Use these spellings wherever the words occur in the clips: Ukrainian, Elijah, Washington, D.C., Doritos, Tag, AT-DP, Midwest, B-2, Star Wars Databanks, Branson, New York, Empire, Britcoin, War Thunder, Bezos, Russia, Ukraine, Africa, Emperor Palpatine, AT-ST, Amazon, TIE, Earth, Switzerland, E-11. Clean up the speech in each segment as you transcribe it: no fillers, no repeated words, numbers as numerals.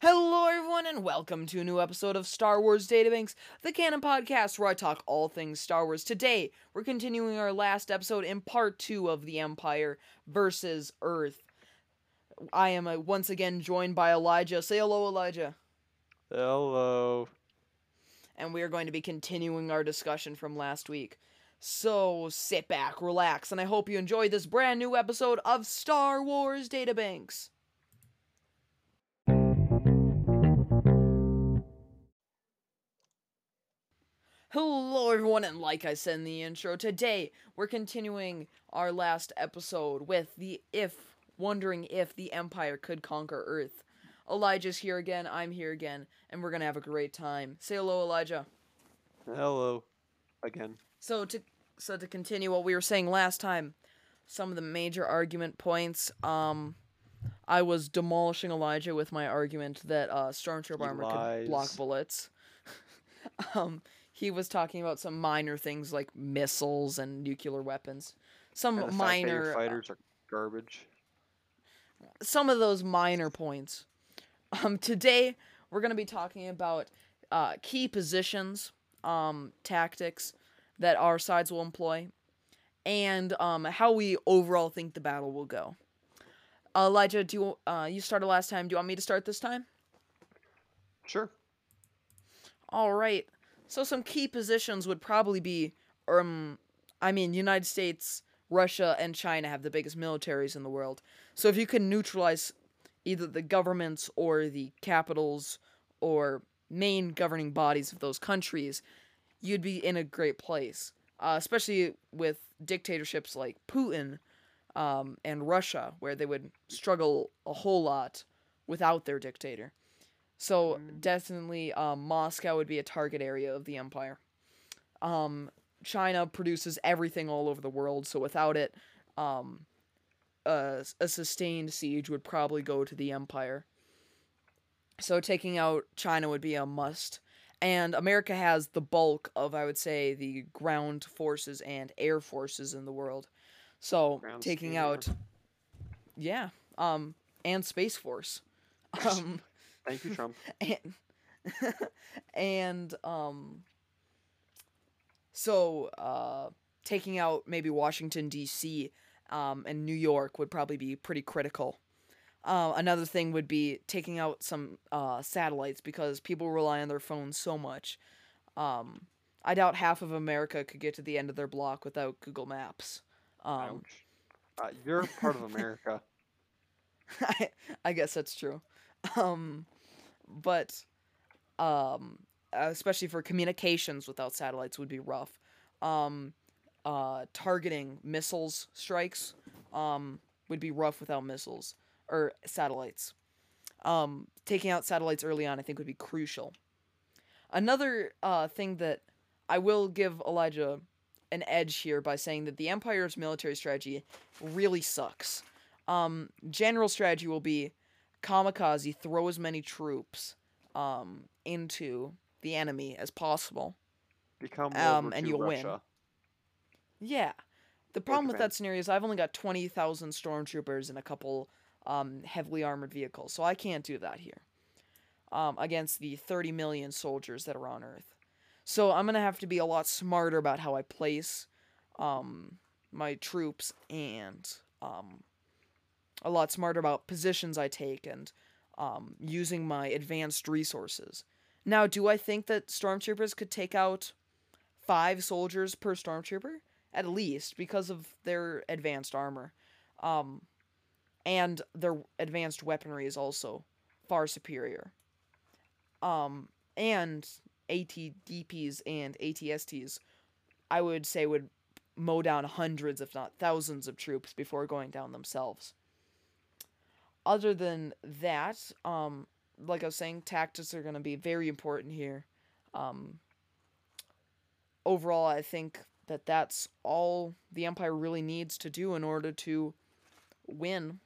Hello everyone and welcome to a new episode of Star Wars Databanks, the canon podcast where I talk all things Star Wars. Today, we're continuing our last episode in part 2 of the Empire versus Earth. I am once again joined by Elijah. Say hello, Elijah. Hello. And we are going to be continuing our discussion from last week. So sit back, relax, and I hope you enjoyed this brand new episode of Star Wars Databanks. Hello everyone, and like I said in the intro, today we're continuing our last episode with wondering if the Empire could conquer Earth. Elijah's here again, I'm here again, and we're gonna have a great time. Say hello, Elijah. Hello. Again. So to continue what we were saying last time, some of the major argument points, I was demolishing Elijah with my argument that Stormtrooper armor could block bullets. He was talking about some minor things like missiles and nuclear weapons. Some minor fighters are garbage. Some of those minor points. Today we're going to be talking about key positions, tactics that our sides will employ, and how we overall think the battle will go. Elijah, do you started last time? Do you want me to start this time? Sure. All right. So some key positions would probably be, United States, Russia, and China have the biggest militaries in the world. So if you can neutralize either the governments or the capitals or main governing bodies of those countries, you'd be in a great place. Especially with dictatorships like Putin and Russia, where they would struggle a whole lot without their dictator. So, definitely, Moscow would be a target area of the Empire. China produces everything all over the world, so without it, a sustained siege would probably go to the Empire. So, taking out China would be a must. And America has the bulk of, I would say, the ground forces and air forces in the world. So, and Space Force. Thank you, Trump. So taking out maybe Washington, D.C., and New York would probably be pretty critical. Another thing would be taking out some satellites, because people rely on their phones so much. I doubt half of America could get to the end of their block without Google Maps. Ouch. You're part of America. I guess that's true. But especially for communications without satellites would be rough. Targeting missiles strikes, would be rough without missiles or satellites. Taking out satellites early on, I think, would be crucial. Another, thing that I will give Elijah an edge here by saying that the Empire's military strategy really sucks. General strategy will be Kamikaze, throw as many troops into the enemy as possible. Become and you'll Russia. Win. Yeah. The problem with that scenario is I've only got 20,000 stormtroopers and a couple heavily armored vehicles, so I can't do that here against the 30 million soldiers that are on Earth. So I'm going to have to be a lot smarter about how I place my troops and a lot smarter about positions I take and using my advanced resources. Now, do I think that stormtroopers could take out 5 soldiers per stormtrooper? At least, because of their advanced armor. And their advanced weaponry is also far superior. And AT-DPs and AT-STs, I would say, would mow down hundreds, if not thousands, of troops before going down themselves. Other than that, like I was saying, tactics are going to be very important here. Overall, I think that that's all the Empire really needs to do in order to win.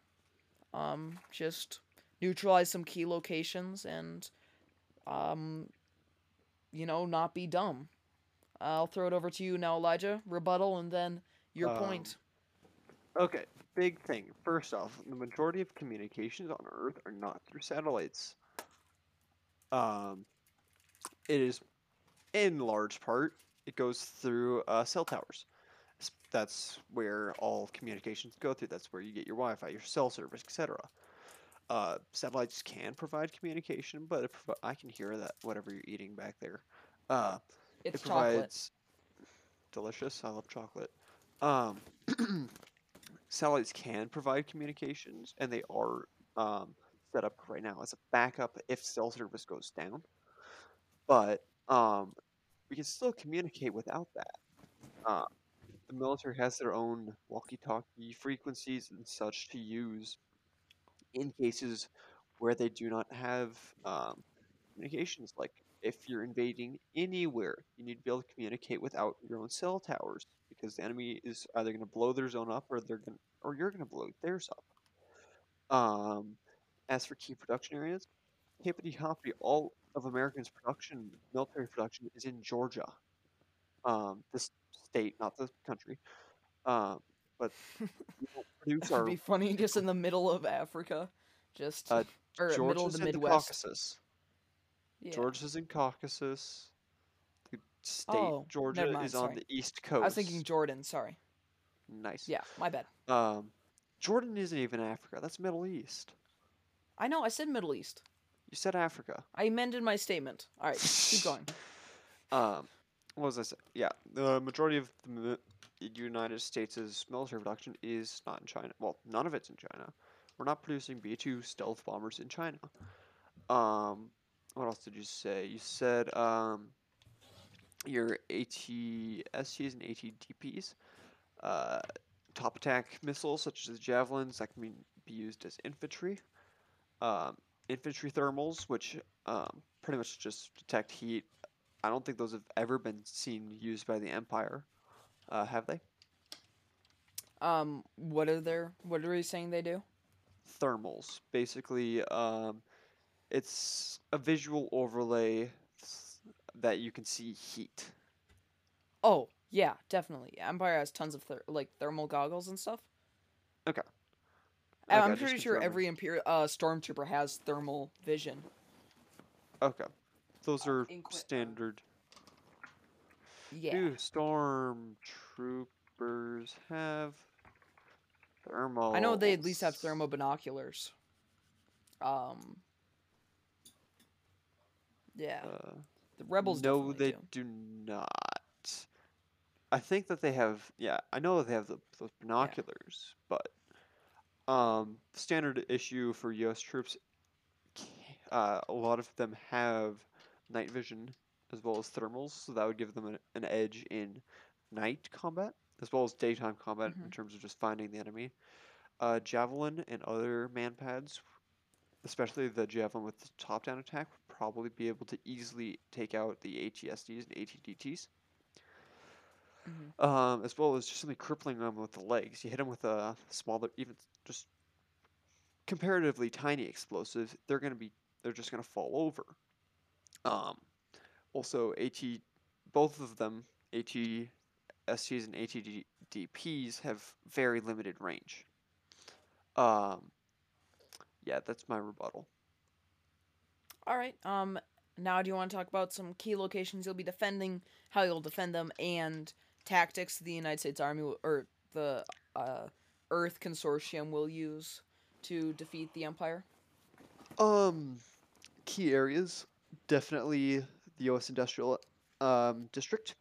Just neutralize some key locations and, not be dumb. I'll throw it over to you now, Elijah. Rebuttal and then your point. Okay, big thing. First off, the majority of communications on Earth are not through satellites. It is, in large part, it goes through cell towers. That's where all communications go through. That's where you get your Wi-Fi, your cell service, etc. Satellites can provide communication, but it I can hear that whatever you're eating back there. It provides chocolate. Delicious. I love chocolate. Satellites can provide communications, and they are set up right now as a backup if cell service goes down. But we can still communicate without that. The military has their own walkie-talkie frequencies and such to use in cases where they do not have communications. Like if you're invading anywhere, you need to be able to communicate without your own cell towers, because the enemy is either going to blow their zone up, or you're going to blow theirs up. As for key production areas, hippity-hoppity, all of Americans' production, military production, is in Georgia. This state, not the country. But we don't produce our... It'd be funny just in the middle of Africa. Just... or Georgia's middle of the Midwest. Caucasus. Yeah. Georgia's in Caucasus. The state Georgia is on the east coast. I was thinking Jordan, sorry. Nice. Yeah, my bad. Jordan isn't even Africa. That's Middle East. I know, I said Middle East. You said Africa. I amended my statement. All right, keep going. What was I saying? Yeah, the majority of the United States' military production is not in China. Well, none of it's in China. We're not producing B-2 stealth bombers in China. What else did you say? You said your AT-STs and AT-DPs, top attack missiles such as the Javelins that can be used as infantry. Infantry thermals, which pretty much just detect heat. I don't think those have ever been seen used by the Empire, have they? What are you saying they do? Thermals, basically. It's a visual overlay that you can see heat. Oh yeah, definitely. Empire has tons of thermal goggles and stuff. Okay. I'm pretty sure every Imperial stormtrooper has thermal vision. Okay. Those are standard. Yeah. Do stormtroopers have thermal? I know they at least have thermal binoculars. Yeah. The Rebels no, they do not. I think that they have. Yeah, I know that they have those binoculars, yeah. But standard issue for U.S. troops, a lot of them have night vision as well as thermals, so that would give them an edge in night combat as well as daytime combat in terms of just finding the enemy. Javelin and other manpads, especially the Javelin with the top-down attack, would probably be able to easily take out the AT-STs and AT-DTs. As well as just simply crippling them with the legs. You hit them with a smaller, even just comparatively tiny explosive, they're just going to fall over. Also, both of them, AT-STs and AT-DPs, have very limited range. Yeah, that's my rebuttal. All right. Now do you want to talk about some key locations you'll be defending, how you'll defend them, and tactics the United States Army or the Earth Consortium will use to defeat the Empire? Key areas. Definitely the U.S. Industrial District,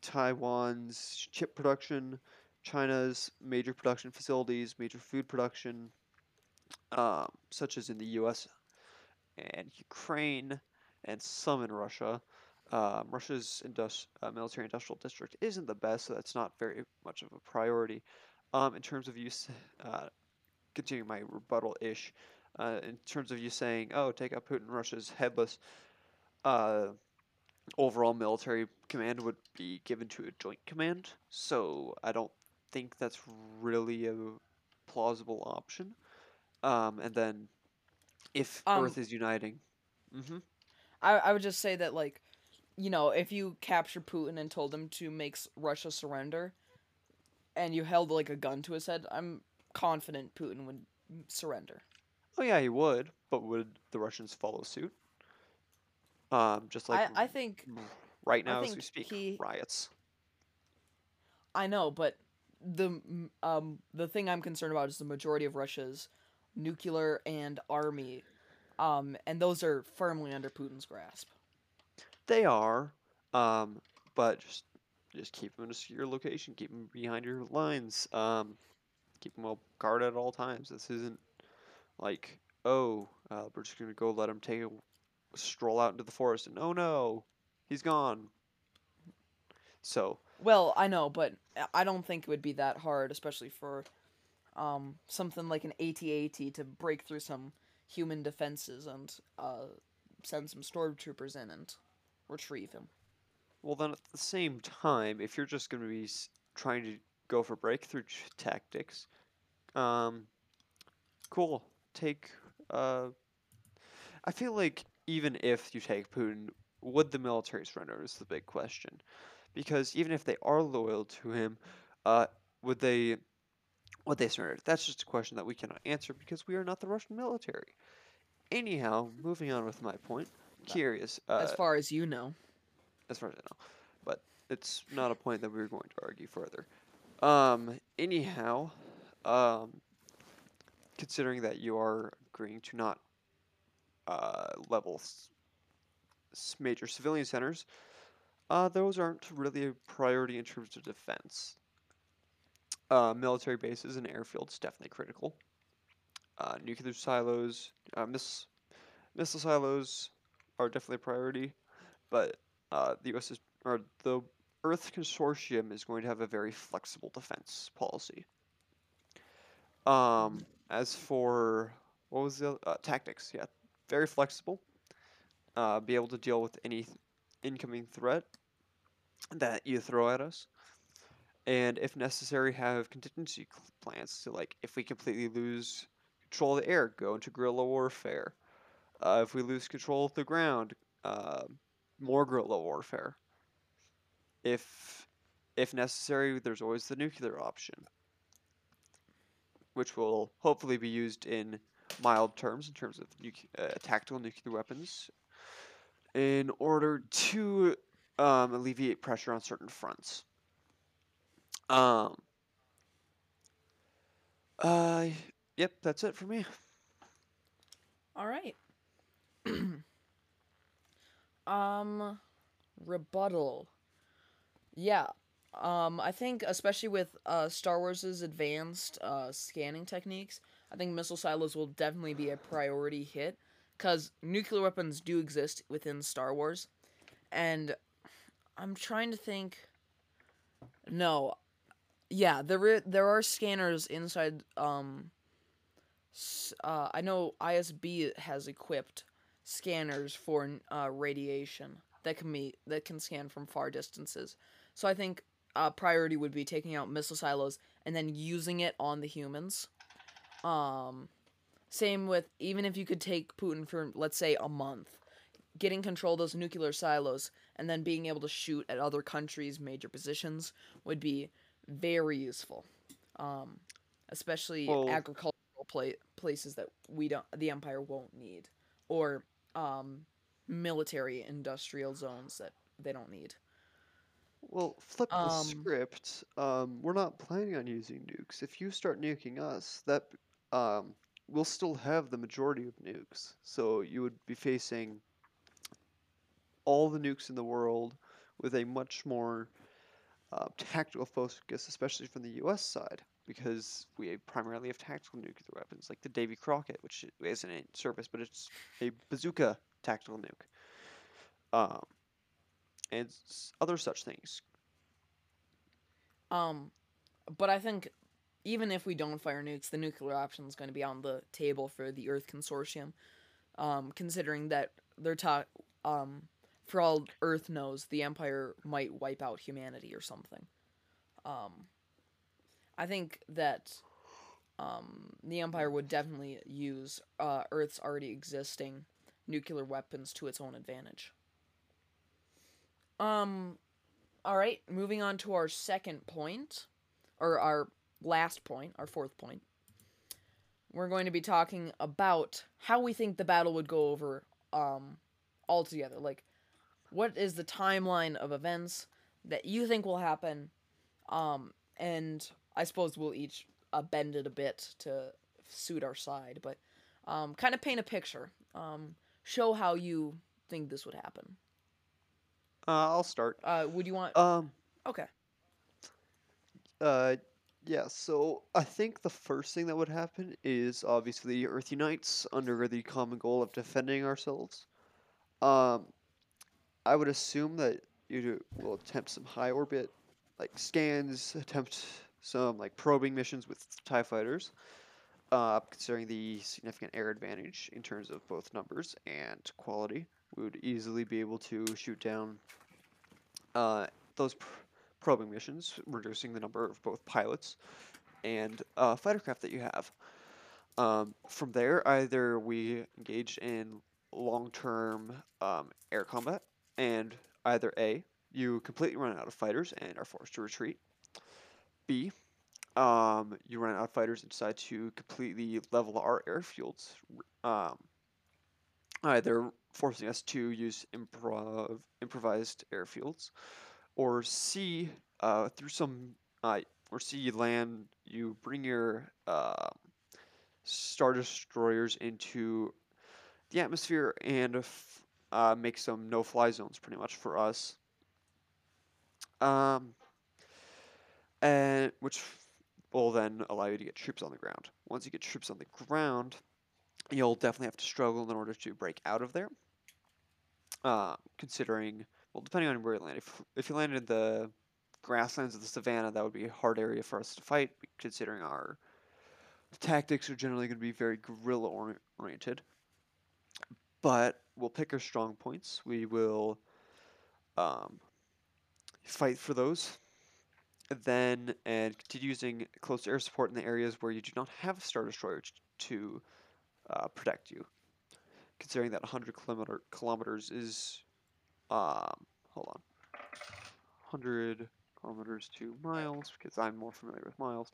Taiwan's chip production, China's major production facilities, major food production, such as in the U.S. and Ukraine, and some in Russia. Russia's military-industrial district isn't the best, so that's not very much of a priority. In terms of you, continuing my rebuttal-ish, in terms of you saying, oh, take out Putin, Russia's headless, overall military command would be given to a joint command, so I don't think that's really a plausible option. And then, if Earth is uniting. I would just say that, like, you know, if you captured Putin and told him to make Russia surrender, and you held, like, a gun to his head, I'm confident Putin would surrender. Oh yeah, he would. But would the Russians follow suit? Just like I think right now as we speak, riots. I know, but the thing I'm concerned about is the majority of Russia's nuclear and army, and those are firmly under Putin's grasp. They are, but just keep them in a secure location. Keep them behind your lines. Keep them well guarded at all times. This isn't like, oh, we're just gonna go let him take a stroll out into the forest, and oh no, he's gone. So. Well, I know, but I don't think it would be that hard, especially for something like an AT-AT to break through some human defenses and send some stormtroopers in and retrieve him. Well, then at the same time, if you're just going to be trying to go for breakthrough tactics, cool. Take... I feel like even if you take Putin, would the military surrender is the big question. Because even if they are loyal to him, would they surrender? That's just a question that we cannot answer because we are not the Russian military. Anyhow, moving on with my point. Curious. As far as you know. As far as I know. But it's not a point that we were going to argue further. Anyhow, considering that you are agreeing to not level major civilian centers... those aren't really a priority in terms of defense. Military bases and airfields, definitely critical. Nuclear silos, missile silos are definitely a priority, but the Earth Consortium is going to have a very flexible defense policy. As for, what was the other? Tactics, yeah. Very flexible. Be able to deal with any incoming threat that you throw at us, and if necessary have contingency plans to, like, if we completely lose control of the air, go into guerrilla warfare. If we lose control of the ground, more guerrilla warfare. If necessary, there's always the nuclear option, which will hopefully be used in mild terms in terms of tactical nuclear weapons in order to alleviate pressure on certain fronts. Yep, that's it for me. All right. Rebuttal. Yeah. I think, especially with Star Wars' advanced scanning techniques, I think missile silos will definitely be a priority hit. Because nuclear weapons do exist within Star Wars. And I'm trying to think... No. Yeah, there are scanners inside... I know ISB has equipped scanners for radiation that can scan from far distances. So I think priority would be taking out missile silos and then using it on the humans. Same with, even if you could take Putin for, let's say, a month, getting control of those nuclear silos and then being able to shoot at other countries' major positions would be very useful, especially agricultural places that the Empire won't need, or military industrial zones that they don't need. Well, flip the script. We're not planning on using nukes. If you start nuking us, that... we'll still have the majority of nukes. So you would be facing all the nukes in the world with a much more tactical focus, especially from the U.S. side, because we primarily have tactical nuclear weapons, like the Davy Crockett, which isn't in service, but it's a bazooka tactical nuke, and other such things. But I think... Even if we don't fire nukes, the nuclear option is going to be on the table for the Earth Consortium, considering that they're for all Earth knows, the Empire might wipe out humanity or something. I think that the Empire would definitely use Earth's already existing nuclear weapons to its own advantage. All right, moving on to our second point, or our last point, our fourth point. we're going to be talking about how we think the battle would go over altogether. Like, what is the timeline of events that you think will happen? And I suppose we'll each bend it a bit to suit our side, but kind of paint a picture. Show how you think this would happen. I'll start. Would you want... Okay. Yeah, so I think the first thing that would happen is, obviously, Earth unites under the common goal of defending ourselves. I would assume that you will attempt some high orbit, like, scans, attempt some, like, probing missions with TIE fighters, considering the significant air advantage in terms of both numbers and quality. We would easily be able to shoot down those probing missions, reducing the number of both pilots and fighter craft that you have. From there, either we engage in long-term air combat, and either A, you completely run out of fighters and are forced to retreat. B, you run out of fighters and decide to completely level our airfields, either forcing us to use improvised airfields, or C, through some, or C, land, you bring your Star Destroyers into the atmosphere and make some no-fly zones, pretty much, for us. And which will then allow you to get troops on the ground. Once you get troops on the ground, you'll definitely have to struggle in order to break out of there. Considering, well, depending on where you land. If you landed in the grasslands of the savannah, that would be a hard area for us to fight, considering our tactics are generally going to be very guerrilla-oriented. But we'll pick our strong points. We will fight for those. Then, and continue using close air support in the areas where you do not have a Star Destroyer to protect you. Considering that 100 kilometers is, hold on, 100 kilometers to miles, because I'm more familiar with miles,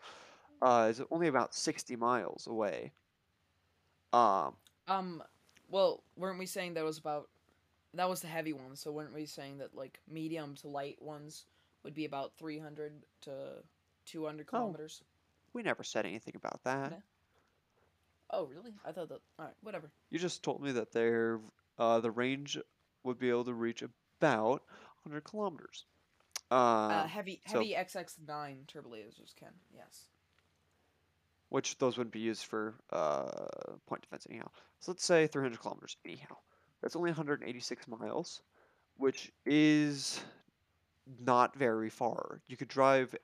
is only about 60 miles away. Well, weren't we saying that was about, that was the heavy one, so weren't we saying that, like, medium to light ones would be about 300 to 200 kilometers? Oh, we never said anything about that. No. Oh, really? I thought that... Alright, whatever. You just told me that their the range would be able to reach about 100 kilometers. Heavy so, XX9 turbolasers can, yes. Which those wouldn't be used for point defense anyhow. So let's say 300 kilometers anyhow. That's only 186 miles, which is not very far. You could drive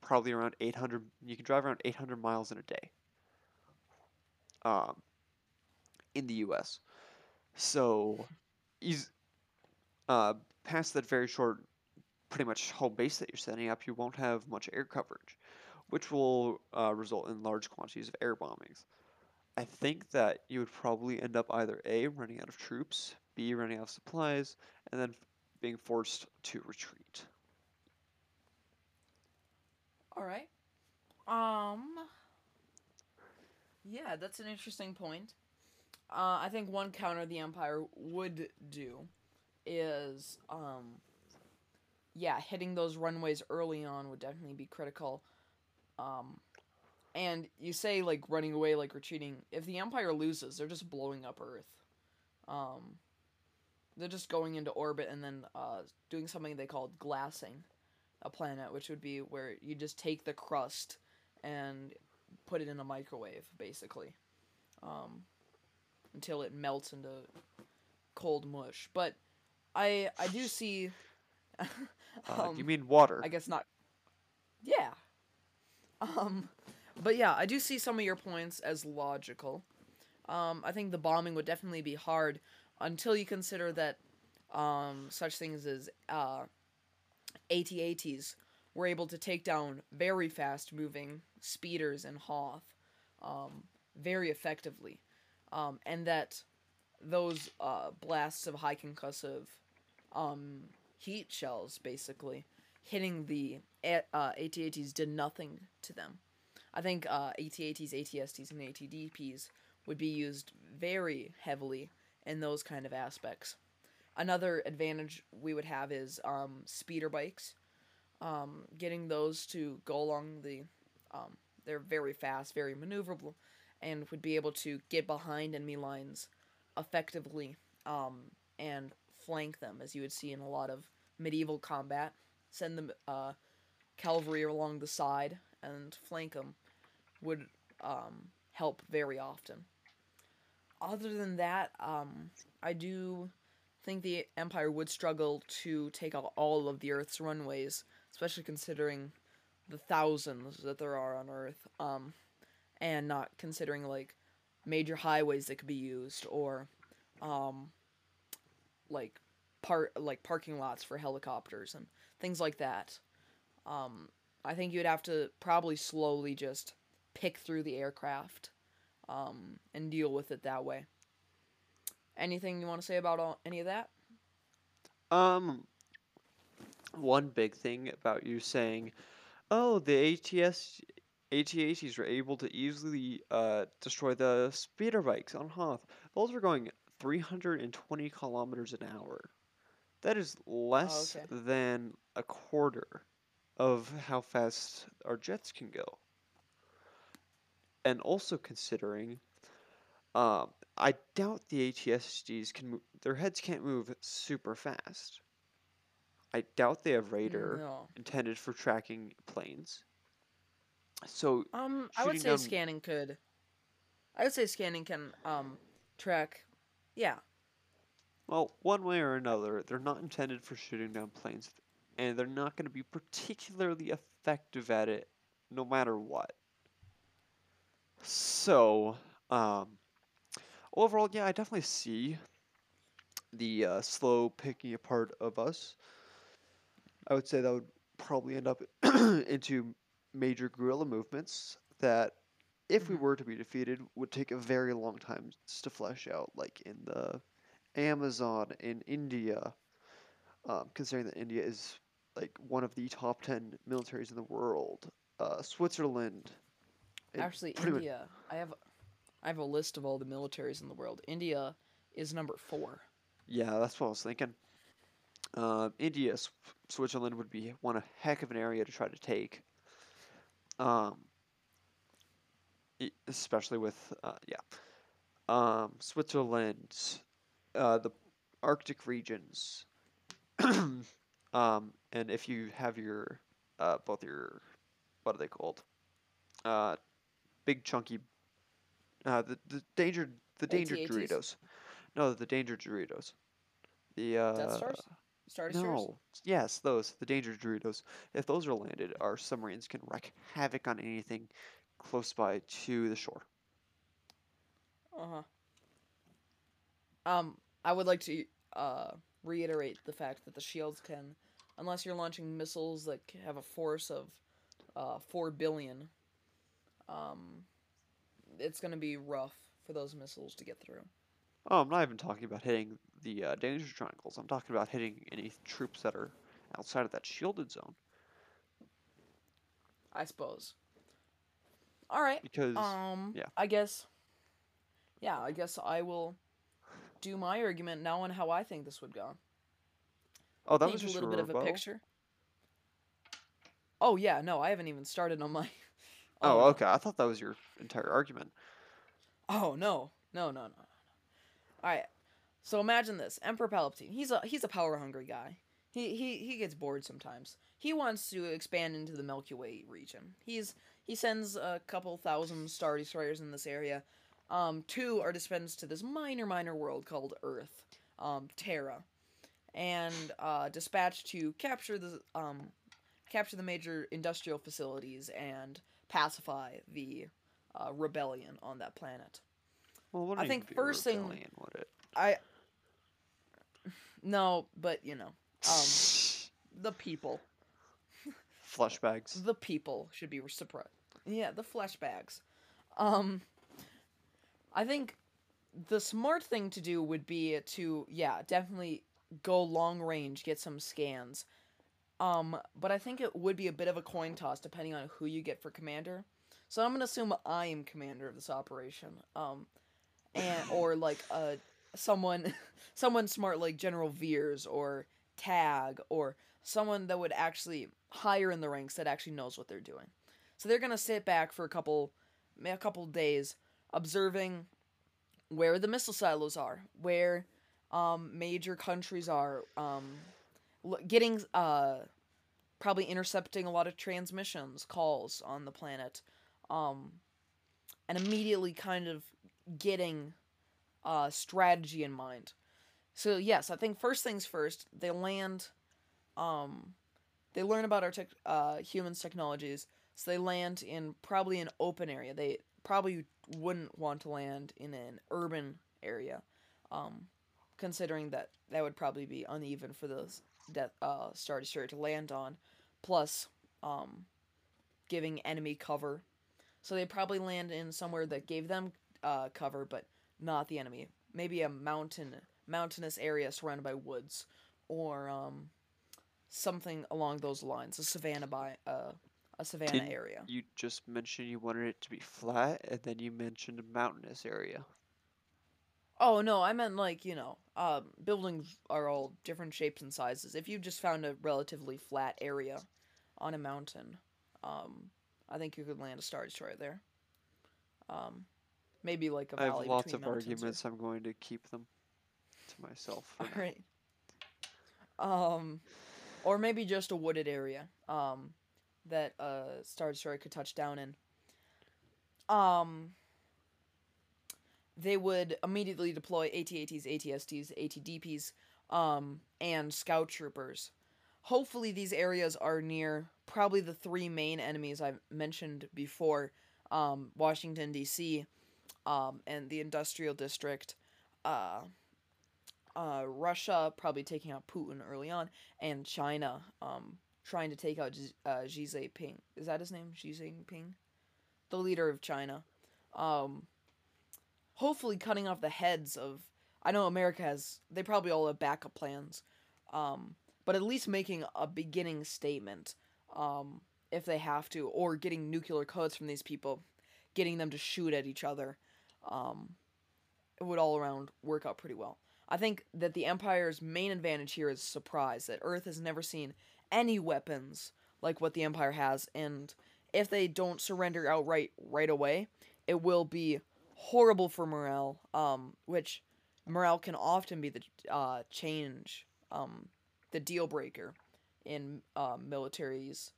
probably around 800... You could drive around 800 miles in a day. In the U.S. So, past that very short, pretty much home base that you're setting up, you won't have much air coverage, which will result in large quantities of air bombings. I think that you would probably end up either A, running out of troops, B, running out of supplies, and then being forced to retreat. All right. Yeah, that's an interesting point. I think one counter the Empire would do is, yeah, hitting those runways early on would definitely be critical. And you say, like, running away, like, retreating. If the Empire loses, they're just blowing up Earth. They're just going into orbit and then doing something they called glassing a planet, which would be where you just take the crust and put it in a microwave, basically, until it melts into cold mush. But I do see... you mean water? I guess not. Yeah. But yeah, I do see some of your points as logical. I think the bombing would definitely be hard until you consider that such things as AT-ATs were able to take down very fast-moving speeders in Hoth very effectively, and that those blasts of high concussive heat shells, basically, hitting the AT-ATs did nothing to them. I think AT-ATs, AT-STs, and AT-DPs would be used very heavily in those kind of aspects. Another advantage we would have is speeder bikes. Getting those to go along the... they're very fast, very maneuverable, and would be able to get behind enemy lines effectively and flank them, as you would see in a lot of medieval combat. Send the cavalry along the side and flank them would help very often. Other than that, I do think the Empire would struggle to take out all of the Earth's runways, especially considering the thousands that there are on Earth, and not considering, like, major highways that could be used, or, like parking lots for helicopters, and things like that. I think you'd have to probably slowly just pick through the aircraft, and deal with it that way. Anything you want to say about any of that? One big thing about you saying, oh, the AT-ATs were able to easily destroy the speeder bikes on Hoth. Those were going 320 kilometers an hour. That is less than a quarter of how fast our jets can go. And also considering, I doubt the AT-STs can move, their heads can't move super fast. I doubt they have radar intended for tracking planes. So I would say scanning could. I would say scanning can track, yeah. Well, one way or another, they're not intended for shooting down planes, and they're not going to be particularly effective at it, no matter what. So, overall, yeah, I definitely see the slow picking apart of us. I would say that would probably end up into major guerrilla movements that, if we were to be defeated, would take a very long time to flesh out, like in the Amazon, in India, considering that India is like one of the top 10 militaries in the world, Switzerland. Actually, India. I have a list of all the militaries in the world. India is number 4. Yeah, that's what I was thinking. India, Switzerland would be a heck of an area to try to take. Especially with, Switzerland, the Arctic regions, and if you have your, both your, what are they called? Big chunky, the danger Doritos. No, the danger Doritos. The, Death Stars? Star Destroyers? No. Yes, those. The danger Doritos. If those are landed, our submarines can wreak havoc on anything close by to the shore. I would like to reiterate the fact that the shields can, unless you're launching missiles that have a force of 4 billion, it's going to be rough for those missiles to get through. Oh, I'm not even talking about hitting the danger triangles. I'm talking about hitting any troops that are outside of that shielded zone. I suppose. All right. Because yeah. I guess I will do my argument now on how I think this would go. Oh, that was just a little bit of a picture. Oh yeah, no, I haven't even started on my. Oh, okay. I thought that was your entire argument. Oh no. All right, so imagine this. Emperor Palpatine, he's a power-hungry guy. He gets bored sometimes. He wants to expand into the Milky Way region. He sends a couple thousand Star Destroyers in this area. 2 are dispensed to this minor world called Earth, Terra, and dispatched to capture the major industrial facilities and pacify the rebellion on that planet. Well, I think first thing would it? No, but you know, the people. Fleshbags. The people should be surprised. Yeah, the fleshbags. I think the smart thing to do would be to definitely go long range, get some scans. But I think it would be a bit of a coin toss depending on who you get for commander. So I'm going to assume I am commander of this operation. And or like someone smart like General Veers or Tag or someone that would actually higher in the ranks that actually knows what they're doing. So they're going to sit back for a couple days observing where the missile silos are, where major countries are, getting probably intercepting a lot of transmissions, calls on the planet, and immediately kind of getting strategy in mind. So yes, I think first things first, they land, they learn about our humans' technologies, so they land in probably an open area. They probably wouldn't want to land in an urban area, considering that that would probably be uneven for the Star Destroyer to land on, plus giving enemy cover. So they probably land in somewhere that gave them cover, but not the enemy. Maybe a mountainous area surrounded by woods, or something along those lines. A savannah area. You just mentioned you wanted it to be flat, and then you mentioned a mountainous area. Oh, no, I meant, like, you know, buildings are all different shapes and sizes. If you just found a relatively flat area on a mountain, I think you could land a Star Destroyer there. Maybe, like, a valley. I have lots of arguments. I'm going to keep them to myself. All right. Or maybe just a wooded area that a Star Destroyer could touch down in. They would immediately deploy AT-ATs, AT-STs, AT-DPs, and scout troopers. Hopefully these areas are near probably the three main enemies I've mentioned before, Washington, D.C., and the Industrial District, Russia, probably taking out Putin early on, and China, trying to take out Xi Jinping. Is that his name? Xi Jinping? The leader of China. Hopefully cutting off the heads of... I know America has... They probably all have backup plans. But at least making a beginning statement. If they have to. Or getting nuclear codes from these people. Getting them to shoot at each other. It would all around work out pretty well. I think that the Empire's main advantage here is surprise. That Earth has never seen any weapons like what the Empire has. And if they don't surrender outright right away, it will be... horrible for morale, which morale can often be the the deal breaker in militaries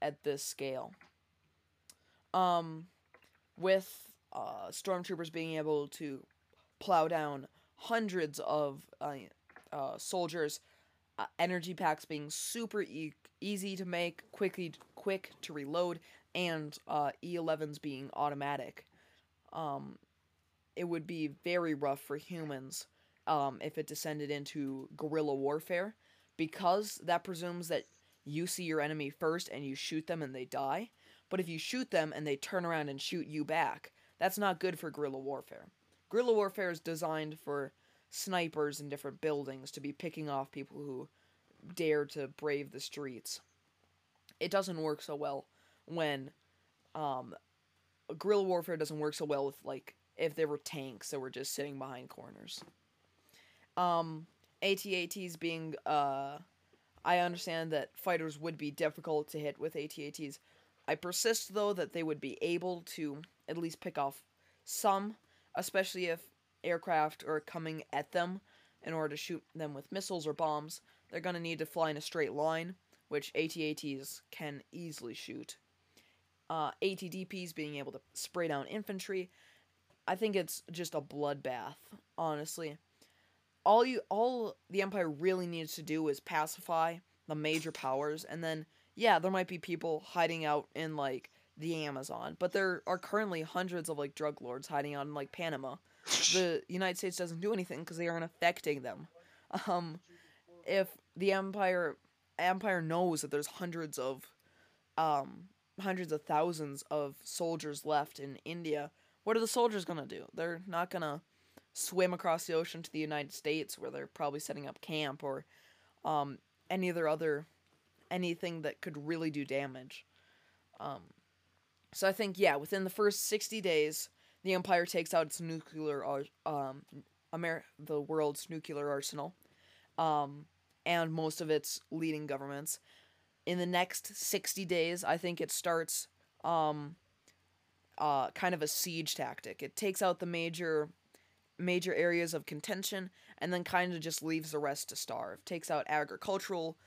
at this scale. With stormtroopers being able to plow down hundreds of soldiers, energy packs being super easy to make, quick to reload, and E-11s being automatic. It would be very rough for humans, if it descended into guerrilla warfare, because that presumes that you see your enemy first and you shoot them and they die. But if you shoot them and they turn around and shoot you back, that's not good for guerrilla warfare. Guerrilla warfare is designed for snipers in different buildings to be picking off people who dare to brave the streets. It doesn't work so well when, guerrilla warfare doesn't work so well with, like, if there were tanks that were just sitting behind corners. AT-ATs being, I understand that fighters would be difficult to hit with AT-ATs. I persist, though, that they would be able to at least pick off some, especially if aircraft are coming at them in order to shoot them with missiles or bombs. They're going to need to fly in a straight line, which AT-ATs can easily shoot. AT-DPs being able to spray down infantry. I think it's just a bloodbath, honestly. All the Empire really needs to do is pacify the major powers, and then, yeah, there might be people hiding out in, like, the Amazon, but there are currently hundreds of, like, drug lords hiding out in, like, Panama. The United States doesn't do anything because they aren't affecting them. If the Empire knows that there's hundreds of thousands of soldiers left in India, what are the soldiers going to do? They're not going to swim across the ocean to the United States, where they're probably setting up camp or anything that could really do damage. So I think, yeah, within the first 60 days, the Empire takes out its nuclear, the world's nuclear arsenal, and most of its leading governments. In the next 60 days, I think it starts, kind of a siege tactic. It takes out the major areas of contention, and then kind of just leaves the rest to starve. Takes out agricultural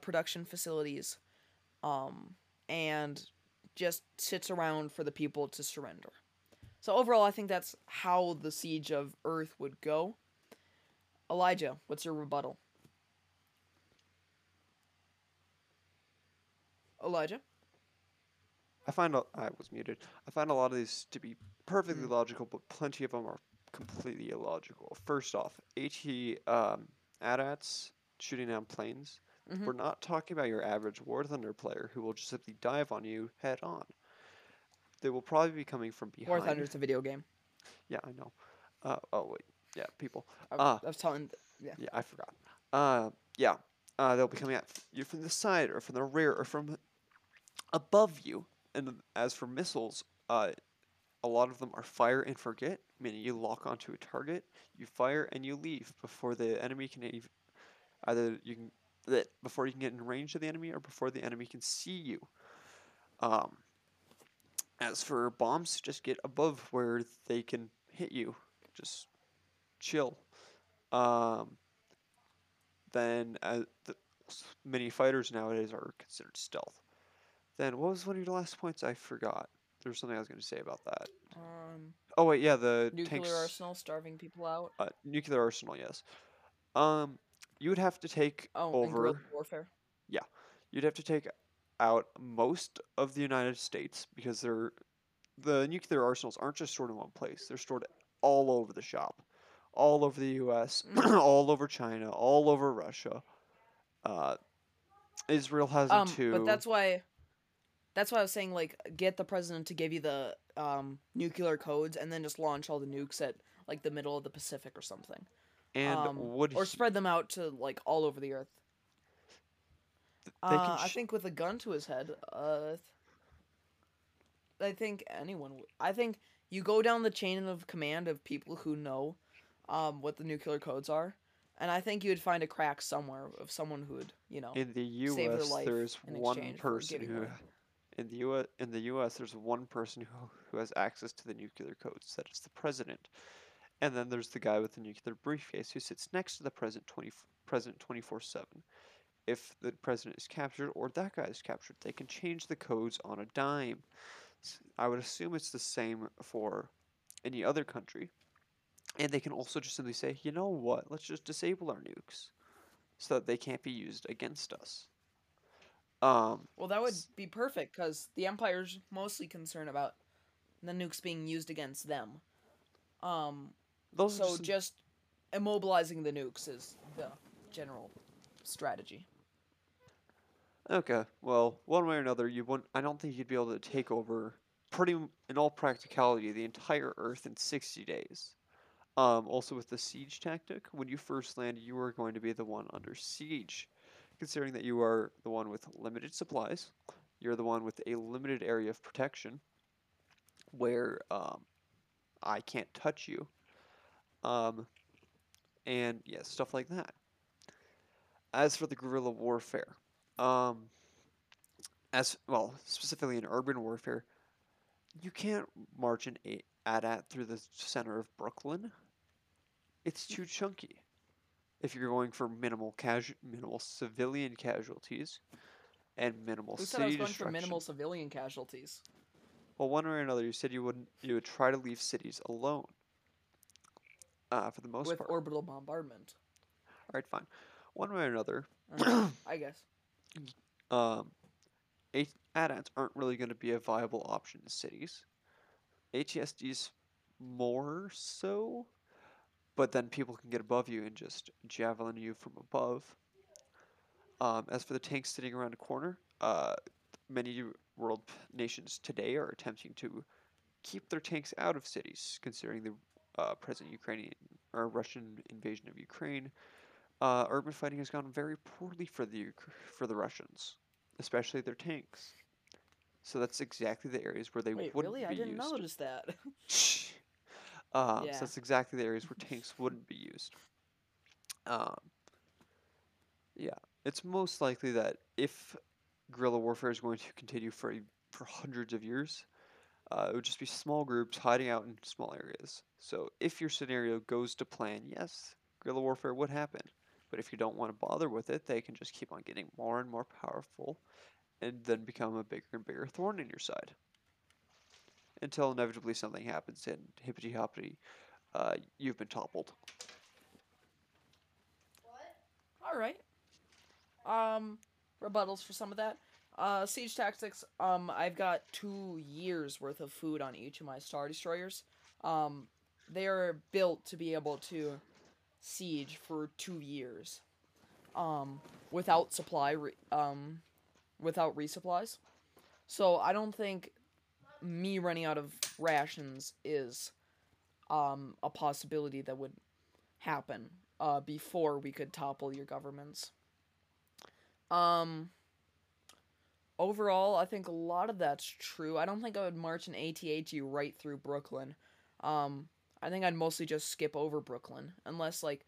production facilities, and just sits around for the people to surrender. So overall, I think that's how the siege of Earth would go. Elijah, what's your rebuttal? Elijah? I find a lot of these to be perfectly logical, but plenty of them are completely illogical. First off, AT-ATs shooting down planes. Mm-hmm. We're not talking about your average War Thunder player who will just simply dive on you head on. They will probably be coming from behind. War Thunder's a video game. Yeah, I know. Oh, wait. Yeah, people. I was telling... Yeah, I forgot. They'll be coming at you from the side or from the rear or from above you. And as for missiles, a lot of them are fire and forget, meaning you lock onto a target, you fire, and you leave before the enemy can... before you can get in range of the enemy or before the enemy can see you. As for bombs, just get above where they can hit you. Just chill. Many fighters nowadays are considered stealth. Then what was one of your last points? I forgot. There was something I was going to say about that. The nuclear tanks, arsenal, starving people out. Nuclear arsenal, yes. You would have to take over... And guerrilla warfare. Yeah. You'd have to take out most of the United States because the nuclear arsenals aren't just stored in one place. They're stored all over the shop. All over the U.S., all over China, all over Russia. Israel has them too. But that's why I was saying, like, get the president to give you the nuclear codes and then just launch all the nukes at, like, the middle of the Pacific or something. And spread them out to, like, all over the Earth. I think with a gun to his head, I think anyone would. I think you go down the chain of command of people who know what the nuclear codes are, and I think you would find a crack somewhere of someone who would, in the U.S. save their life there's in one person who, money. In the U.S. there's one person who has access to the nuclear codes. That is the president. And then there's the guy with the nuclear briefcase who sits next to the president 24/7. If the president is captured or that guy is captured, they can change the codes on a dime. I would assume it's the same for any other country. And they can also just simply say, you know what, let's just disable our nukes so that they can't be used against us. That would be perfect because the Empire's mostly concerned about the nukes being used against them. Just immobilizing the nukes is the general strategy. Okay, well, one way or another, I don't think you'd be able to take over, in all practicality, the entire Earth in 60 days. Also, with the siege tactic, when you first land, you are going to be the one under siege. Considering that you are the one with limited supplies, you're the one with a limited area of protection, where I can't touch you. Stuff like that. As for the guerrilla warfare, specifically in urban warfare, you can't march an AT-AT through the center of Brooklyn. It's too chunky. If you're going for minimal civilian casualties and minimal city destruction. Who said I was going for minimal civilian casualties? Well, one way or another, you said you would try to leave cities alone. For the most part. With orbital bombardment. All right, fine. One way or another, I guess. AT-ATs aren't really going to be a viable option in cities. AT-STs more so, but then people can get above you and just javelin you from above. As for the tanks sitting around a corner, many world nations today are attempting to keep their tanks out of cities, considering the present Ukrainian or Russian invasion of Ukraine. Urban fighting has gone very poorly for the Russians, especially their tanks. So that's exactly the areas where they wouldn't be used. Really? I didn't notice that. So that's exactly the areas where tanks wouldn't be used. Yeah, it's most likely that if guerrilla warfare is going to continue for hundreds of years, it would just be small groups hiding out in small areas. So if your scenario goes to plan, yes, guerrilla warfare would happen. But if you don't want to bother with it, they can just keep on getting more and more powerful and then become a bigger and bigger thorn in your side. Until inevitably something happens and hippity-hoppity, you've been toppled. What? Alright. Rebuttals for some of that. Siege tactics, I've got 2 years worth of food on each of my Star Destroyers. They are built to be able to siege for 2 years, without supply, without resupplies. So I don't think me running out of rations is, a possibility that would happen, before we could topple your governments. Overall, I think a lot of that's true. I don't think I would march an AT-AT right through Brooklyn. I think I'd mostly just skip over Brooklyn, unless, like,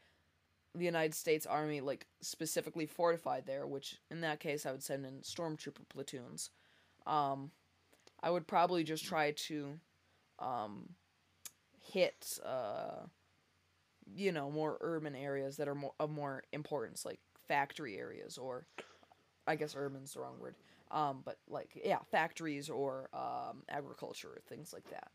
the United States Army, like, specifically fortified there, which, in that case, I would send in stormtrooper platoons. I would probably just try to, hit, you know, more urban areas that are of more importance, like factory areas, or, I guess urban's the wrong word. But, like, yeah, factories or, agriculture, things like that.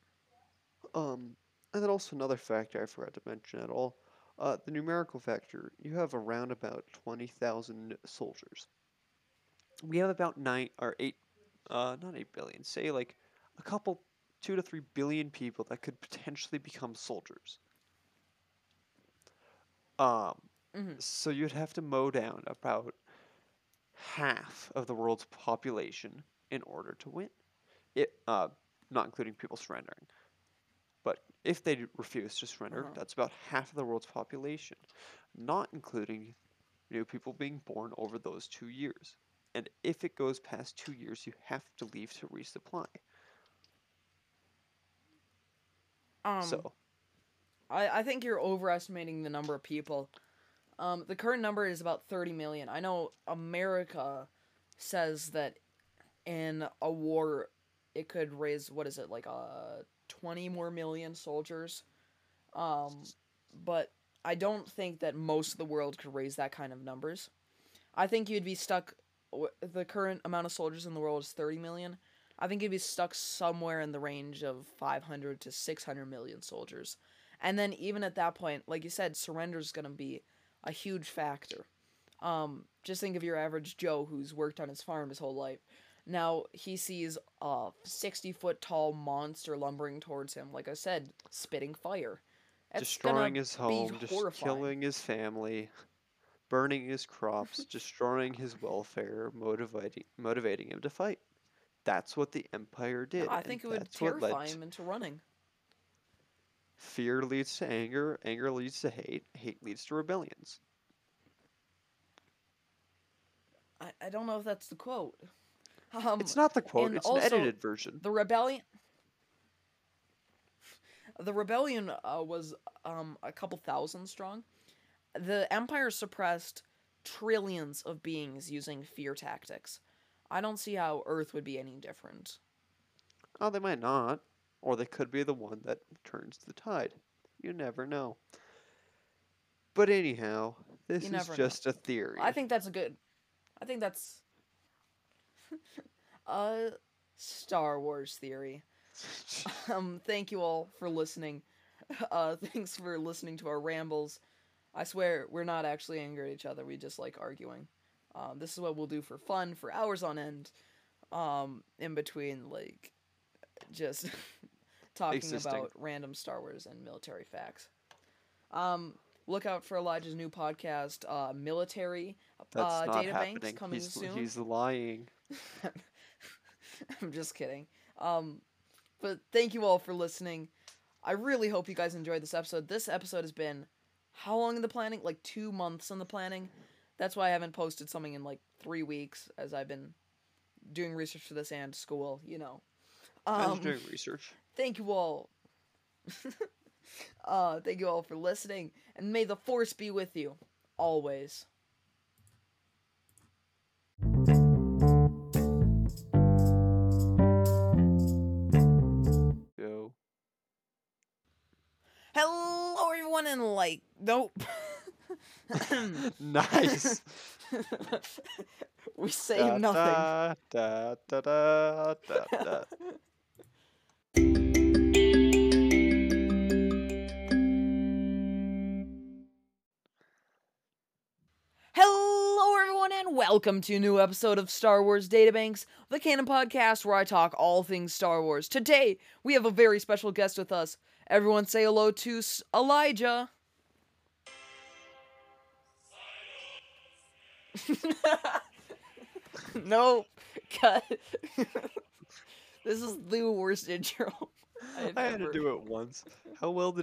And then also another factor I forgot to mention at all, the numerical factor. You have around about 20,000 soldiers. We have about 8 billion, say, like, a couple, 2 to 3 billion people that could potentially become soldiers. So you'd have to mow down about half of the world's population in order to win, not including people surrendering. But if they refuse to surrender, that's about half of the world's population, not including new people being born over those 2 years. And if it goes past 2 years, you have to leave to resupply. So, I think you're overestimating the number of people. The current number is about 30 million. I know America says that in a war, it could raise, what is it, like 20 more million soldiers? But I don't think that most of the world could raise that kind of numbers. I think you'd be stuck, the current amount of soldiers in the world is 30 million. I think you'd be stuck somewhere in the range of 500 to 600 million soldiers. And then even at that point, like you said, surrender is going to be a huge factor. Just think of your average Joe who's worked on his farm his whole life. Now he sees a 60-foot-tall monster lumbering towards him, like I said, spitting fire. That's destroying his home, killing his family, burning his crops, destroying his welfare, motivating him to fight. That's what the Empire did. Yeah, I think it would terrify him into running. Fear leads to anger, anger leads to hate, hate leads to rebellions. I don't know if that's the quote. It's not the quote, it's an edited version. The rebellion was a couple thousand strong. The Empire suppressed trillions of beings using fear tactics. I don't see how Earth would be any different. Oh, they might not. Or they could be the one that turns the tide. You never know. But anyhow, this is just a theory. I think that's a good... I think that's... a Star Wars theory. Thank you all for listening. Thanks for listening to our rambles. I swear, we're not actually angry at each other. We just like arguing. This is what we'll do for fun, for hours on end. In between, like... just talking about random Star Wars and military facts. Look out for Elijah's new podcast, Military Databanks, coming soon. He's lying. I'm just kidding. But thank you all for listening. I really hope you guys enjoyed this episode. This episode has been how long in the planning? Like 2 months in the planning. That's why I haven't posted something in like 3 weeks, as I've been doing research for this and school, you know. I'm doing research. Thank you all. Thank you all for listening, and may the force be with you always. Yo. Hello, everyone, and like, nope. Nice. We say da, nothing. Da, da, da, da, da. Hello, everyone, and welcome to a new episode of Star Wars Databanks, the canon podcast where I talk all things Star Wars. Today, we have a very special guest with us. Everyone say hello to Elijah. No, cut. This is the worst intro. I had to do it once. How well did